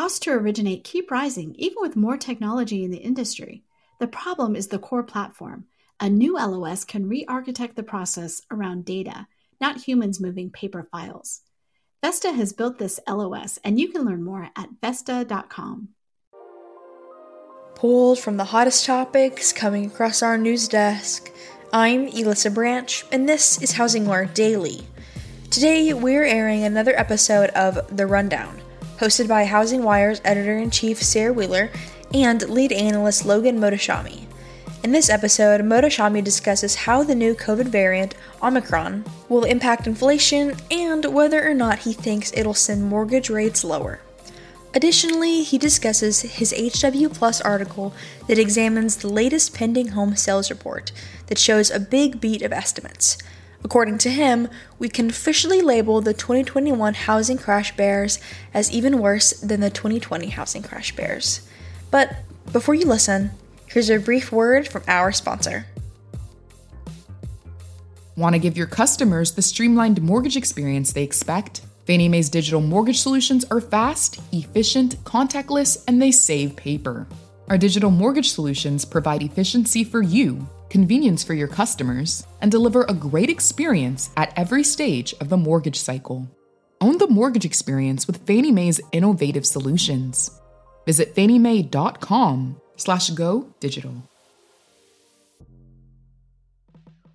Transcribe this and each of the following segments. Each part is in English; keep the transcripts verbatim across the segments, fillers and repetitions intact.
Costs to originate keep rising, even with more technology in the industry. The problem is the core platform. A new L O S can re-architect the process around data, not humans moving paper files. Vesta has built this L O S, and you can learn more at Vesta dot com. Pulled from the hottest topics coming across our news desk, I'm Elissa Branch, and this is HousingWire Daily. Today, we're airing another episode of The Rundown, hosted by HousingWire's editor-in-chief Sarah Wheeler and lead analyst Logan Mohtashami. In this episode, Mohtashami discusses how the new COVID variant, Omicron, will impact inflation and whether or not he thinks it'll send mortgage rates lower. Additionally, he discusses his H W Plus article that examines the latest pending home sales report that shows a big beat of estimates. According to him, we can officially label the twenty twenty-one housing crash bears as even worse than the twenty twenty housing crash bears. But before you listen, here's a brief word from our sponsor. Want to give your customers the streamlined mortgage experience they expect? Fannie Mae's digital mortgage solutions are fast, efficient, contactless, and they save paper. Our digital mortgage solutions provide efficiency for you, convenience for your customers, and deliver a great experience at every stage of the mortgage cycle. Own the mortgage experience with Fannie Mae's innovative solutions. Visit fannie mae dot com slash go digital.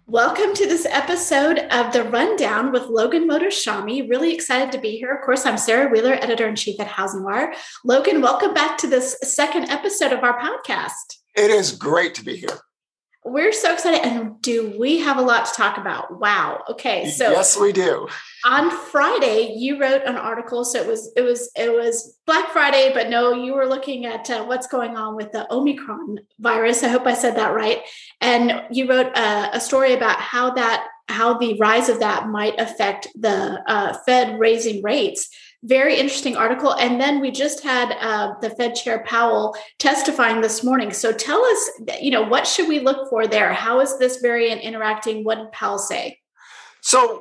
Welcome to this episode of The Rundown with Logan Mohtashami. Really excited to be here. Of course, I'm Sarah Wheeler, editor-in-chief at HousingWire. Logan, welcome back to this second episode of our podcast. It is great to be here. We're so excited, and do we have a lot to talk about? Wow. Okay, so yes, we do. On Friday, you wrote an article, so it was it was it was Black Friday, but no, you were looking at uh, what's going on with the Omicron virus. I hope I said that right. And you wrote uh, a story about how that how the rise of that might affect the uh, Fed raising rates. Very interesting article. And then we just had uh, the Fed Chair Powell testifying this morning. So tell us, you know, what should we look for there? How is this variant interacting? What did Powell say? So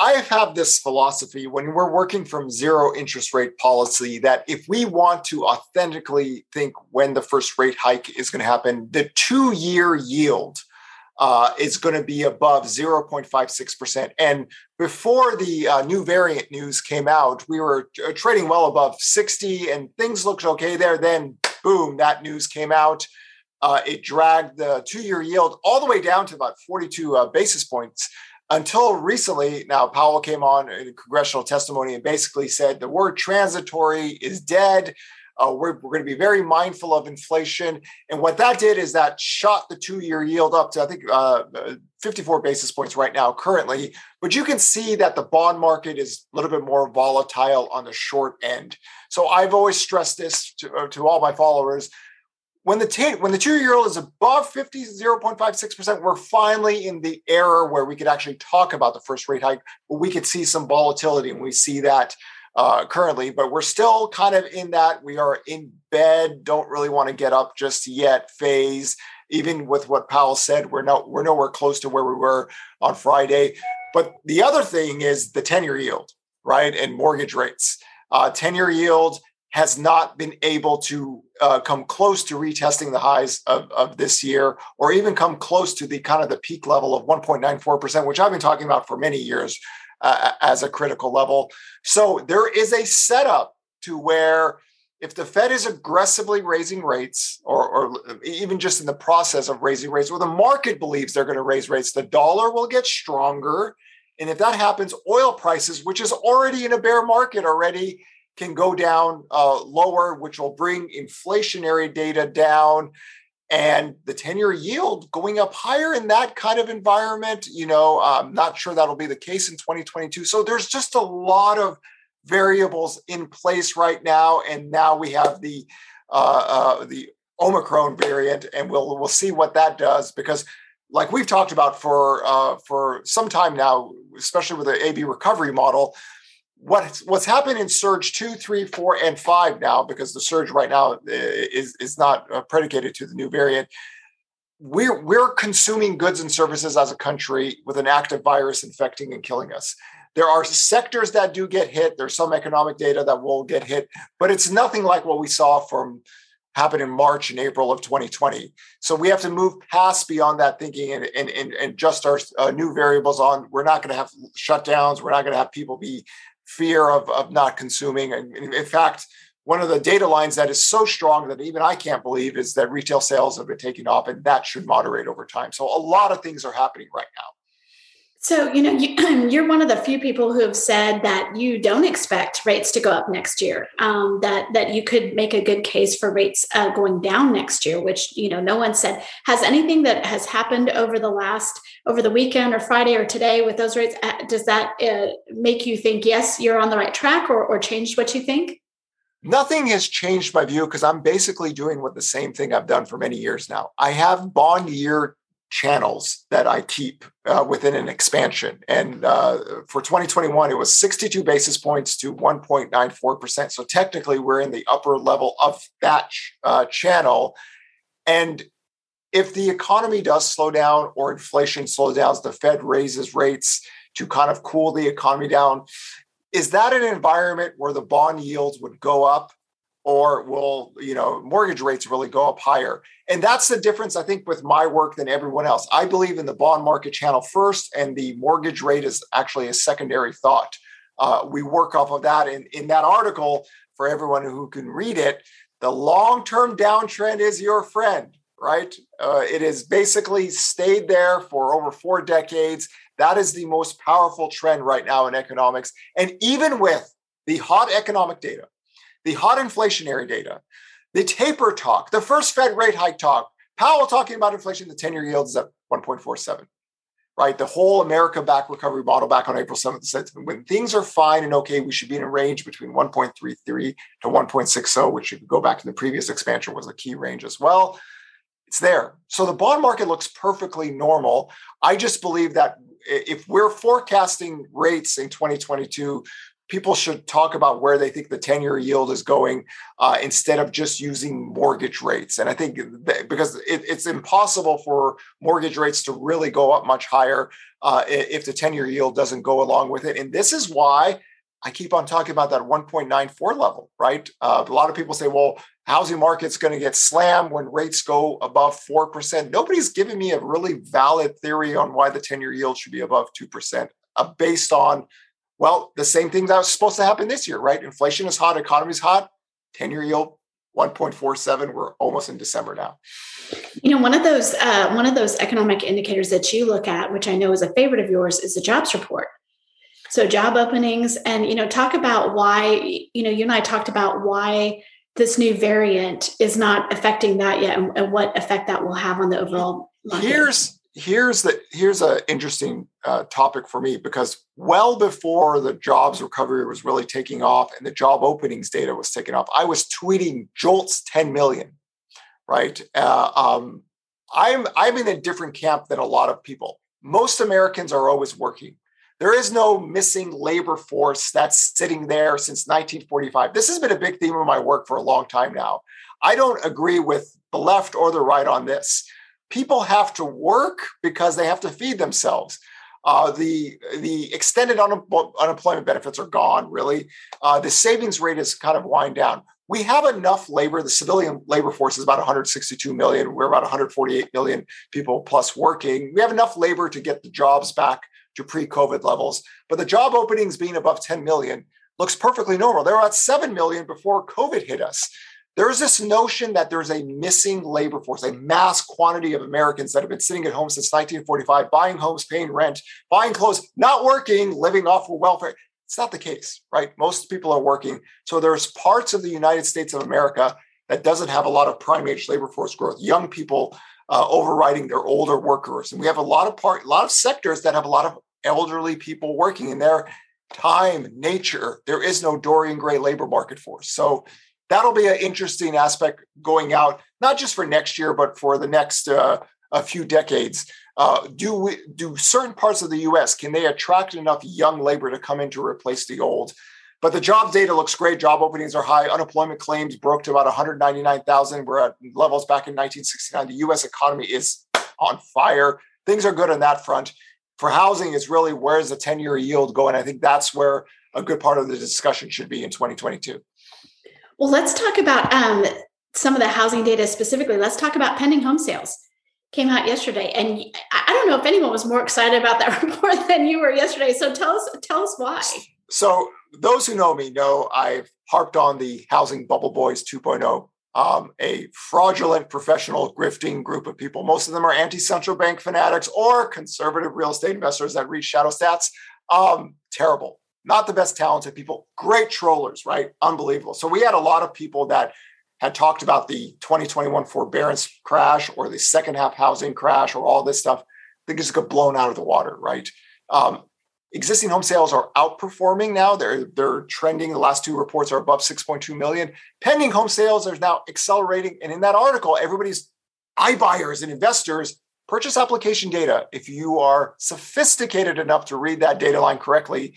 I have this philosophy when we're working from zero interest rate policy that if we want to authentically think when the first rate hike is going to happen, the two-year yield Uh, is going to be above zero point five six percent. And before the uh, new variant news came out, we were t- trading well above sixty and things looked okay there. Then, boom, that news came out. Uh, it dragged the two-year yield all the way down to about forty-two uh, basis points until recently. Now, Powell came on in congressional testimony and basically said the word transitory is dead. Uh, we're, we're going to be very mindful of inflation. And what that did is that shot the two-year yield up to, I think, uh, fifty-four basis points right now currently. But you can see that the bond market is a little bit more volatile on the short end. So I've always stressed this to, uh, to all my followers. When the, t- when the two-year yield is above fifty, zero point five six percent, we're finally in the era where we could actually talk about the first rate hike. But we could see some volatility, and we see that Uh, currently, but we're still kind of in that we are in bed, don't really want to get up just yet phase. Even with what Powell said, we're not we're nowhere close to where we were on Friday. But the other thing is the ten-year yield, right? And mortgage rates. Uh, ten-year yield has not been able to uh, come close to retesting the highs of, of this year, or even come close to the kind of the peak level of one point nine four percent, which I've been talking about for many years. Uh, as a critical level. So there is a setup to where if the Fed is aggressively raising rates, or, or even just in the process of raising rates, where the market believes they're going to raise rates, the dollar will get stronger. And if that happens, oil prices, which is already in a bear market already, can go down uh, lower, which will bring inflationary data down. And the ten-year yield going up higher in that kind of environment, you know, I'm not sure that'll be the case in twenty twenty-two. So there's just a lot of variables in place right now. And now we have the uh, uh, the Omicron variant, and we'll we'll see what that does. Because like we've talked about for uh, for some time now, especially with the A B recovery model, What's what's happened in surge two, three, four, and five now, because the surge right now is is not predicated to the new variant. We're we're consuming goods and services as a country with an active virus infecting and killing us. There are sectors that do get hit. There's some economic data that will get hit, but it's nothing like what we saw from happen in March and April of twenty twenty. So we have to move past beyond that thinking and, and, and, and adjust our uh, new variables on. We're not going to have shutdowns. We're not going to have people be fear of, of not consuming. And in fact, one of the data lines that is so strong that even I can't believe is that retail sales have been taking off, and that should moderate over time. So a lot of things are happening right now. So, you know, you, you're one of the few people who have said that you don't expect rates to go up next year, um, that that you could make a good case for rates uh, going down next year, which, you know, no one said. Has anything that has happened over the last, over the weekend or Friday or today with those rates, does that uh, make you think, yes, you're on the right track, or, or change what you think? Nothing has changed my view, because I'm basically doing what the same thing I've done for many years now. I have bond year channels that I keep uh, within an expansion. And uh, for twenty twenty-one, it was sixty-two basis points to one point nine four percent. So technically we're in the upper level of that uh, channel. And if the economy does slow down or inflation slows down, the Fed raises rates to kind of cool the economy down, is that an environment where the bond yields would go up? Or will, you know, mortgage rates really go up higher? And that's the difference, I think, with my work than everyone else. I believe in the bond market channel first, and the mortgage rate is actually a secondary thought. Uh, we work off of that. And in that article, for everyone who can read it, the long-term downtrend is your friend, right? Uh, it has basically stayed there for over four decades. That is the most powerful trend right now in economics. And even with the hot economic data, the hot inflationary data, the taper talk, the first Fed rate hike talk, Powell talking about inflation, the ten-year yield is at one point four seven, right? The whole America back recovery model back on April seventh said when things are fine and okay, we should be in a range between one point three three to one point six zero, which if you go back to the previous expansion was a key range as well. It's there. So the bond market looks perfectly normal. I just believe that if we're forecasting rates in twenty twenty-two, people should talk about where they think the ten-year yield is going uh, instead of just using mortgage rates. And I think that, because it, it's impossible for mortgage rates to really go up much higher uh, if the ten-year yield doesn't go along with it. And this is why I keep on talking about that one point nine four level, right? Uh, a lot of people say, well, housing market's going to get slammed when rates go above four percent. Nobody's giving me a really valid theory on why the ten-year yield should be above two percent uh, based on, well, the same thing that was supposed to happen this year, right? Inflation is hot, economy is hot, ten-year yield one point four seven. We're almost in December now. You know, one of those uh, one of those economic indicators that you look at, which I know is a favorite of yours, is the jobs report. So job openings, and you know, talk about why. You know, you and I talked about why this new variant is not affecting that yet, and, and what effect that will have on the overall market. Here's. Here's the here's an interesting uh, topic for me, because well before the jobs recovery was really taking off and the job openings data was taking off, I was tweeting JOLTS ten million, right? Uh, um, I'm I'm in a different camp than a lot of people. Most Americans are always working. There is no missing labor force that's sitting there since nineteen forty-five. This has been a big theme of my work for a long time now. I don't agree with the left or the right on this. People have to work because they have to feed themselves. Uh, the the extended un- unemployment benefits are gone, really. Uh, the savings rate is kind of wind down. We have enough labor. The civilian labor force is about one hundred sixty-two million. We're about one hundred forty-eight million people plus working. We have enough labor to get the jobs back to pre-COVID levels. But the job openings being above ten million looks perfectly normal. They were at seven million before COVID hit us. There's this notion that there's a missing labor force, a mass quantity of Americans that have been sitting at home since nineteen forty-five, buying homes, paying rent, buying clothes, not working, living off of welfare. It's not the case, right? Most people are working. So there's parts of the United States of America that doesn't have a lot of prime age labor force growth, young people uh, overriding their older workers. And we have a lot of part, a lot of sectors that have a lot of elderly people working in their time, nature. There is no Dorian Gray labor market force. So that'll be an interesting aspect going out, not just for next year, but for the next uh, a few decades. Uh, do we, do certain parts of the U S, can they attract enough young labor to come in to replace the old? But the job data looks great. Job openings are high. Unemployment claims broke to about one hundred ninety-nine thousand. We're at levels back in nineteen sixty-nine. The U S economy is on fire. Things are good on that front. for housing is really where's the ten-year yield going? I think that's where a good part of the discussion should be in twenty twenty-two. Well, let's talk about um, some of the housing data specifically. Let's talk about pending home sales. Came out yesterday, and I don't know if anyone was more excited about that report than you were yesterday. So tell us, tell us why. So those who know me know I've harped on the Housing Bubble Boys two point oh, um, a fraudulent professional grifting group of people. Most of them are anti-central bank fanatics or conservative real estate investors that read shadow stats. Um, terrible. Not the best talented people. Great trollers, right? Unbelievable. So we had a lot of people that had talked about the twenty twenty-one forbearance crash or the second half housing crash or all this stuff. They just got blown out of the water, right? Um, existing home sales are outperforming now. They're, they're trending. The last two reports are above six point two million. Pending home sales are now accelerating. And in that article, everybody's iBuyers and investors purchase application data. If you are sophisticated enough to read that data line correctly,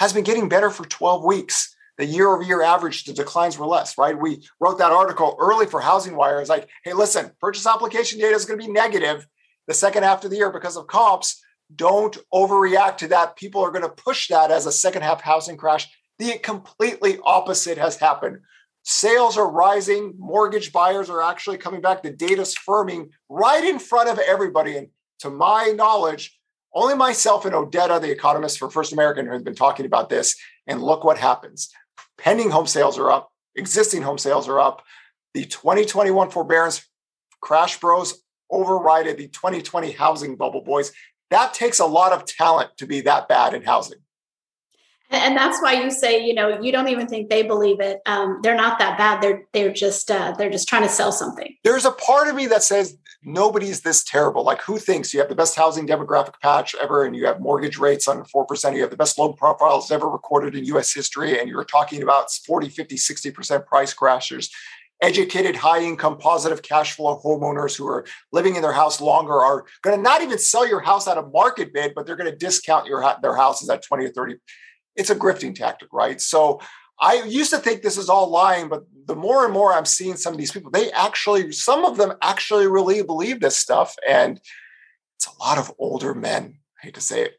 has been getting better for twelve weeks. The year-over-year average, the declines were less, right? We wrote that article early for HousingWire. It's like, hey, listen, purchase application data is going to be negative the second half of the year because of comps. Don't overreact to that. People are going to push that as a second half housing crash. The completely opposite has happened. Sales are rising. Mortgage buyers are actually coming back. The data's firming right in front of everybody. And to my knowledge, only myself and Odetta, the economist for First American, have been talking about this. And look what happens. Pending home sales are up. Existing home sales are up. The twenty twenty-one forbearance crash bros overrided the twenty twenty housing bubble boys. That takes a lot of talent to be that bad in housing. And that's why you say, you know, you don't even think they believe it. Um, they're not that bad. They're they're just uh, they're just trying to sell something. There's a part of me that says nobody's this terrible. Like, who thinks you have the best housing demographic patch ever, and you have mortgage rates under four percent, you have the best loan profiles ever recorded in U S history, and you're talking about forty, fifty, sixty percent price crashers, educated, high-income, positive cash flow homeowners who are living in their house longer are going to not even sell your house at a market bid, but they're going to discount your their houses at twenty or thirty. It's a grifting tactic, right? So I used to think this is all lying, but the more and more I'm seeing some of these people, they actually, some of them actually really believe this stuff. And it's a lot of older men. I hate to say it.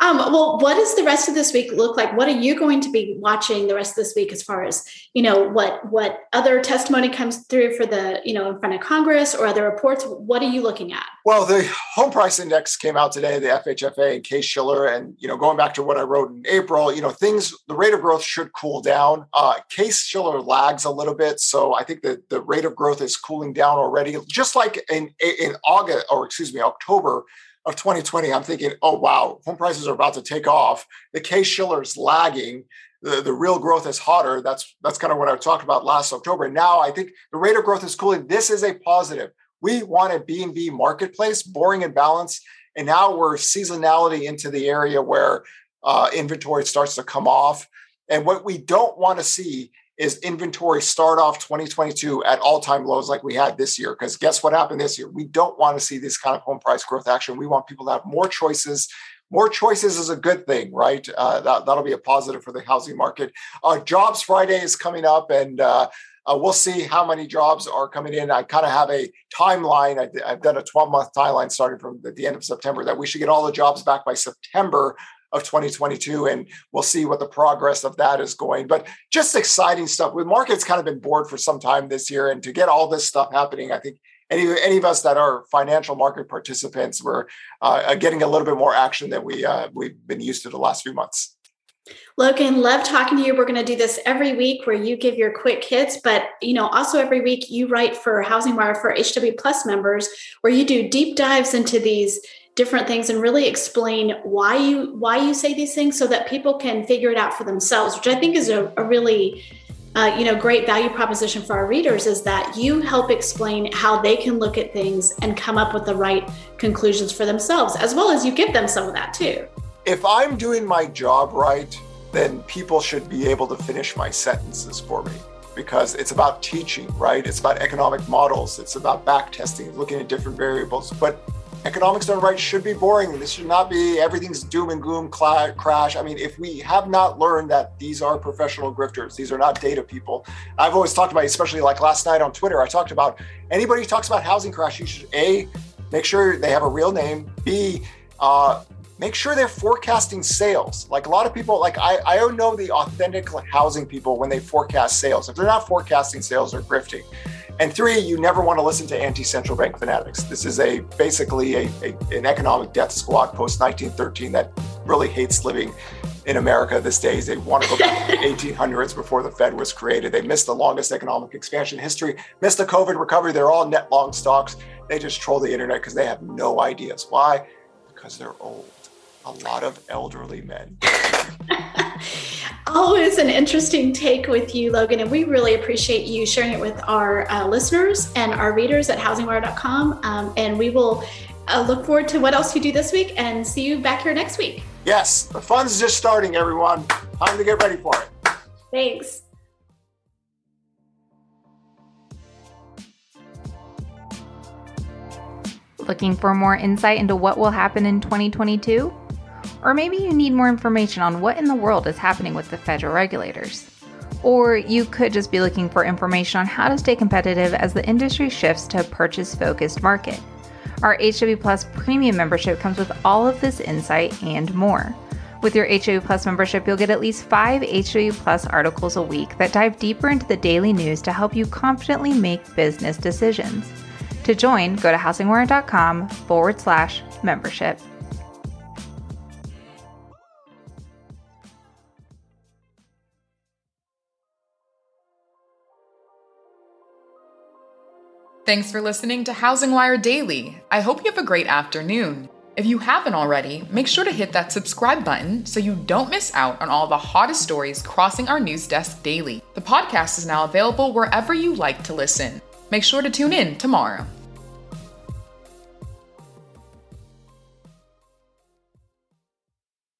um, well, what does the rest of this week look like? What are you going to be watching the rest of this week as far as, you know, what, what other testimony comes through for the, you know, in front of Congress or other reports? What are you looking at? Well, the home price index came out today, the F H F A and Case-Shiller, and, you know, going back to what I wrote in April, you know, things, the rate of growth should cool down. Uh, Case-Shiller lags a little bit. So I think that the rate of growth is cooling down already. Just like in, in August, or excuse me, October of twenty twenty, I'm thinking, oh, wow, home prices are about to take off. The Case-Shiller is lagging. The, the real growth is hotter. That's, that's kind of what I talked about last October. And now I think the rate of growth is cooling. This is a positive. We want a B and B marketplace, boring and balanced. And now we're seasonality into the area where uh, inventory starts to come off. And what we don't want to see is inventory start off twenty twenty-two at all-time lows like we had this year. Because guess what happened this year? We don't want to see this kind of home price growth action. We want people to have more choices. More choices is a good thing, right? Uh, that, that'll be a positive for the housing market. Uh, Jobs Friday is coming up, and uh, Uh, we'll see how many jobs are coming in. I kind of have a timeline. I, I've done a twelve-month timeline starting from the, the end of September that we should get all the jobs back by September of twenty twenty-two, and we'll see what the progress of that is going. But just exciting stuff. The market's kind of been bored for some time this year, and to get all this stuff happening, I think any, any of us that are financial market participants, we're uh, getting a little bit more action than we, uh, we've been used to the last few months. Logan, love talking to you. We're going to do this every week where you give your quick hits, but you know, also every week you write for HousingWire for H W Plus members where you do deep dives into these different things and really explain why you why you say these things so that people can figure it out for themselves, which I think is a, a really uh, you know, great value proposition for our readers, is that you help explain how they can look at things and come up with the right conclusions for themselves, as well as you give them some of that too. If I'm doing my job right, then people should be able to finish my sentences for me, because it's about teaching, right? It's about economic models. It's about back testing, looking at different variables. But economics done right should be boring. This should not be everything's doom and gloom, cl- crash. I mean, if we have not learned that these are professional grifters, these are not data people. I've always talked about, especially like last night on Twitter, I talked about anybody who talks about housing crash, you should A, Make sure they have a real name. B, uh, make sure they're forecasting sales. Like a lot of people, like I, I don't know the authentic housing people when they forecast sales. If they're not forecasting sales, they're grifting. And three, you never want to listen to anti-central bank fanatics. This is a basically a, a an economic death squad post nineteen thirteen that really hates living in America these days. They want to go back to the eighteen hundreds before the Fed was created. They missed the longest economic expansion in history, missed the COVID recovery. They're all net long stocks. They just troll the internet because they have no ideas. Why? Because they're old. A lot of elderly men. Always an interesting take with you, Logan, and we really appreciate you sharing it with our uh, listeners and our readers at housing wire dot com. Um, and we will uh, look forward to what else you do this week and see you back here next week. Yes, the fun's just starting, everyone. Time to get ready for it. Thanks. Looking for more insight into what will happen in twenty twenty-two? Or maybe you need more information on what in the world is happening with the federal regulators. Or you could just be looking for information on how to stay competitive as the industry shifts to a purchase-focused market. Our H W Plus Premium membership comes with all of this insight and more. With your H W Plus membership, you'll get at least five H W Plus articles a week that dive deeper into the daily news to help you confidently make business decisions. To join, go to housingwire.com forward slash membership. Thanks for listening to Housing Wire Daily. I hope you have a great afternoon. If you haven't already, make sure to hit that subscribe button so you don't miss out on all the hottest stories crossing our news desk daily. The podcast is now available wherever you like to listen. Make sure to tune in tomorrow.